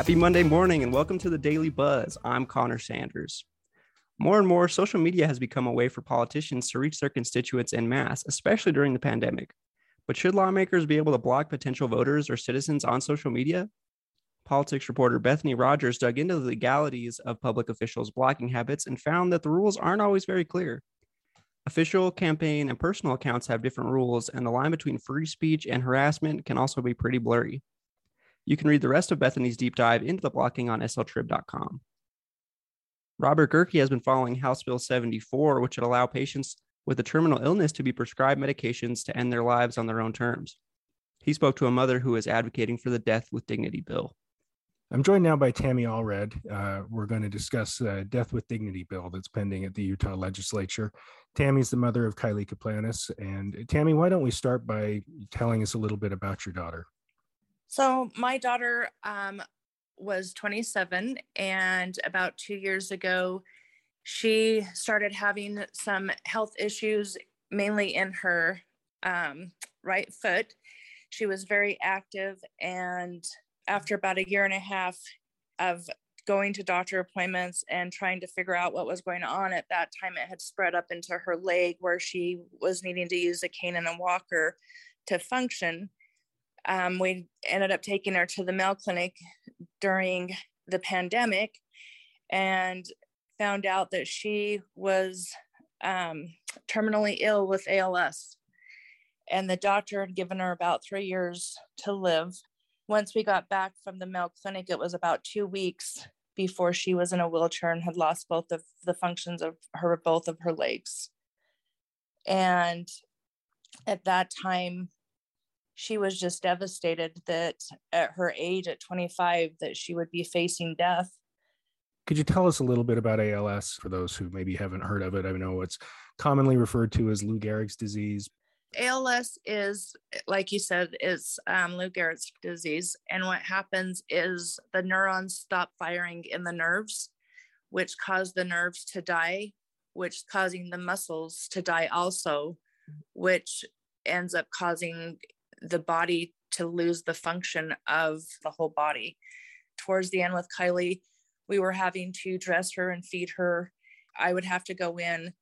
Happy Monday morning and welcome to the Daily Buzz. I'm Connor Sanders. More and more, social media has become a way for politicians to reach their constituents en masse, especially during the pandemic. But should lawmakers be able to block potential voters or citizens on social media? Politics reporter Bethany Rodgers dug into the legalities of public officials' blocking habits and found that the rules aren't always very clear. Official, campaign, and personal accounts have different rules, and the line between free speech and harassment can also be pretty blurry. You can read the rest of Bethany's deep dive into the blocking on sltrib.com. Robert Gehrke has been following House Bill 74, which would allow patients with a terminal illness to be prescribed medications to end their lives on their own terms. He spoke to a mother who is advocating for the Death with Dignity bill. I'm joined now by Tammy Allred. We're going to discuss the Death with Dignity bill that's pending at the Utah legislature. Tammy's the mother of Kylie Kaplanis. And Tammy, why don't we start by telling us a little bit about your daughter? So my daughter was 27, and about 2 years ago, she started having some health issues, mainly in her right foot. She was very active, and after about a year and a half of going to doctor appointments and trying to figure out what was going on, at that time it had spread up into her leg where she was needing to use a cane and a walker to function. We ended up taking her to the Mayo Clinic during the pandemic and found out that she was terminally ill with ALS. And the doctor had given her about 3 years to live. Once we got back from the Mayo Clinic, it was about 2 weeks before she was in a wheelchair and had lost both of the functions of both of her legs. And at that time, she was just devastated that at her age, at 25, that she would be facing death. Could you tell us a little bit about ALS for those who maybe haven't heard of it? I know it's commonly referred to as Lou Gehrig's disease. ALS is, like you said, is Lou Gehrig's disease. And what happens is the neurons stop firing in the nerves, which cause the nerves to die, which is causing the muscles to die also, which ends up causing the body to lose the function of the whole body. Towards the end with Kylie, we were having to dress her and feed her. I would have to go in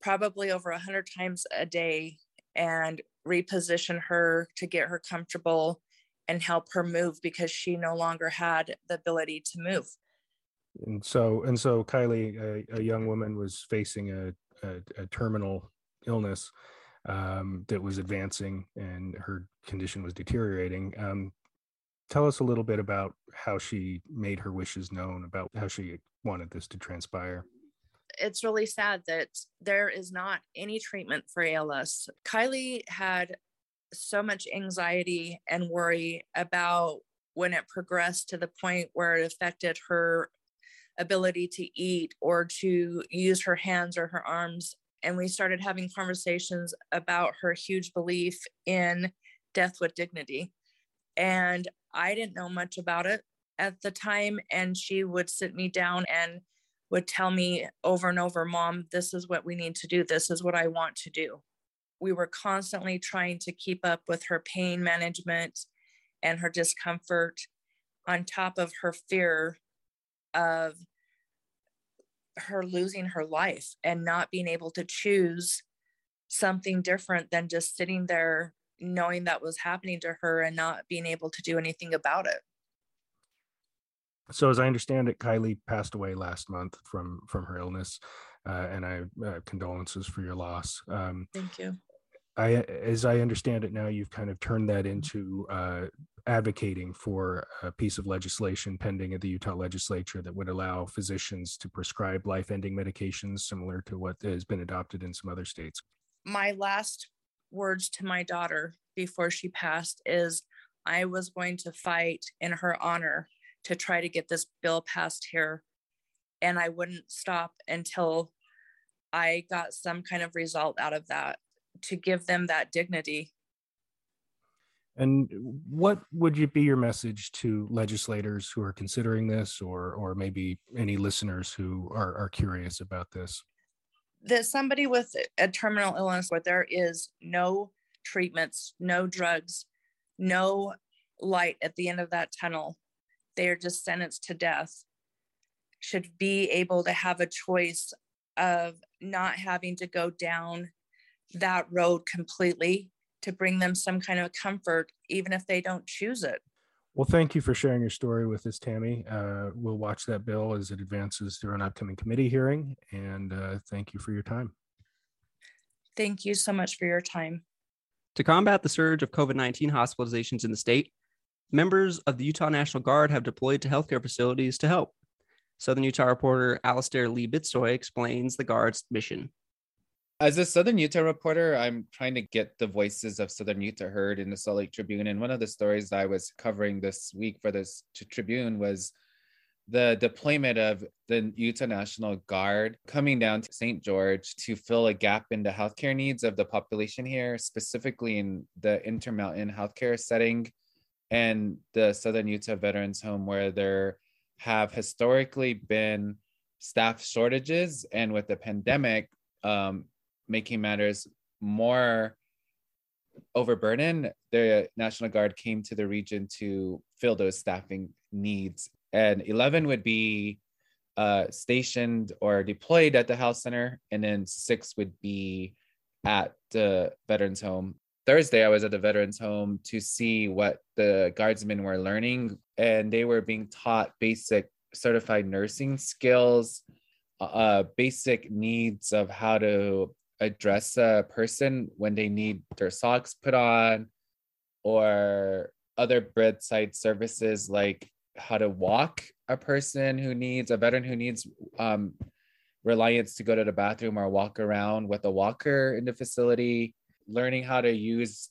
probably over 100 times a day and reposition her to get her comfortable and help her move because she no longer had the ability to move. And so Kylie, a young woman, was facing a terminal illness that was advancing, and her condition was deteriorating. Tell us a little bit about how she made her wishes known, about how she wanted this to transpire. It's really sad that there is not any treatment for ALS. Kylie had so much anxiety and worry about when it progressed to the point where it affected her ability to eat or to use her hands or her arms. And we started having conversations about her huge belief in Death with Dignity. And I didn't know much about it at the time. And she would sit me down and would tell me over and over, Mom, this is what we need to do. This is what I want to do. We were constantly trying to keep up with her pain management and her discomfort on top of her fear of her losing her life and not being able to choose something different than just sitting there knowing that was happening to her and not being able to do anything about it. So as I understand it, Kylie passed away last month from her illness, and I condolences for your loss. Thank you. As I understand it now, you've kind of turned that into advocating for a piece of legislation pending at the Utah legislature that would allow physicians to prescribe life-ending medications similar to what has been adopted in some other states. My last words to my daughter before she passed is, I was going to fight in her honor to try to get this bill passed here, and I wouldn't stop until I got some kind of result out of that to give them that dignity. And what would be your message to legislators who are considering this, or maybe any listeners who are curious about this? That somebody with a terminal illness where there is no treatments, no drugs, no light at the end of that tunnel, they are just sentenced to death should be able to have a choice of not having to go down that road completely to bring them some kind of comfort, even if they don't choose it. Well, thank you for sharing your story with us, Tammy. We'll watch that bill as it advances through an upcoming committee hearing. And thank you for your time. Thank you so much for your time. To combat the surge of COVID-19 hospitalizations in the state, members of the Utah National Guard have deployed to healthcare facilities to help. Southern Utah reporter Alistair Lee Bitsoy explains the Guard's mission. As a Southern Utah reporter, I'm trying to get the voices of Southern Utah heard in the Salt Lake Tribune. And one of the stories I was covering this week for this Tribune was the deployment of the Utah National Guard coming down to St. George to fill a gap in the healthcare needs of the population here, specifically in the Intermountain healthcare setting and the Southern Utah Veterans Home, where there have historically been staff shortages, and with the pandemic, making matters more overburdened, the National Guard came to the region to fill those staffing needs. And 11 would be stationed or deployed at the health center, and then 6 would be at the veterans home. Thursday, I was at the veterans home to see what the guardsmen were learning, and they were being taught basic certified nursing skills, basic needs of how to address a person when they need their socks put on, or other bedside services like how to walk a person who needs, a veteran who needs reliance to go to the bathroom or walk around with a walker in the facility, learning how to use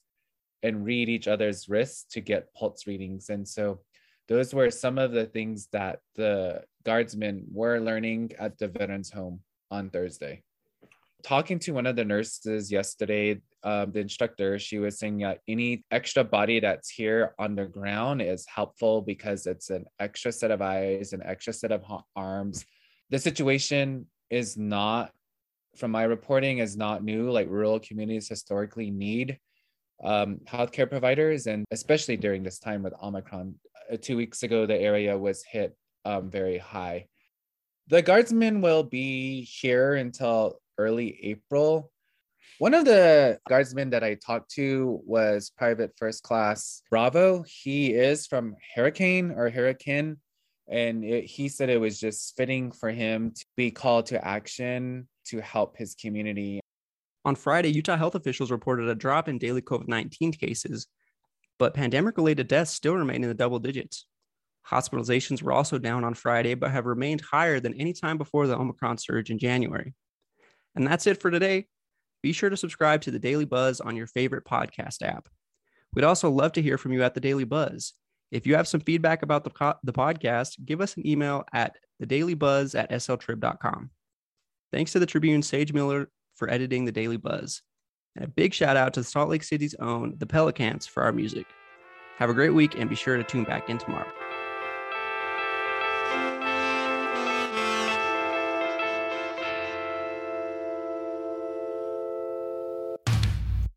and read each other's wrists to get pulse readings. And so those were some of the things that the guardsmen were learning at the veterans home on Thursday. Talking to one of the nurses yesterday, the instructor, she was saying that any extra body that's here on the ground is helpful because it's an extra set of eyes, an extra set of arms. The situation is not, from my reporting, is not new. Like, rural communities historically need healthcare providers, and especially during this time with Omicron. 2 weeks ago, the area was hit very high. The guardsmen will be here until early April. One of the guardsmen that I talked to was Private First Class Bravo. He is from Hurricane, and he said it was just fitting for him to be called to action to help his community. On Friday, Utah health officials reported a drop in daily COVID-19 cases, but pandemic-related deaths still remain in the double digits. Hospitalizations were also down on Friday, but have remained higher than any time before the Omicron surge in January. And that's it for today. Be sure to subscribe to The Daily Buzz on your favorite podcast app. We'd also love to hear from you at The Daily Buzz. If you have some feedback about the podcast, give us an email at thedailybuzz@sltrib.com. Thanks to the Tribune Sage Miller for editing The Daily Buzz. And a big shout out to Salt Lake City's own The Pelicans for our music. Have a great week and be sure to tune back in tomorrow.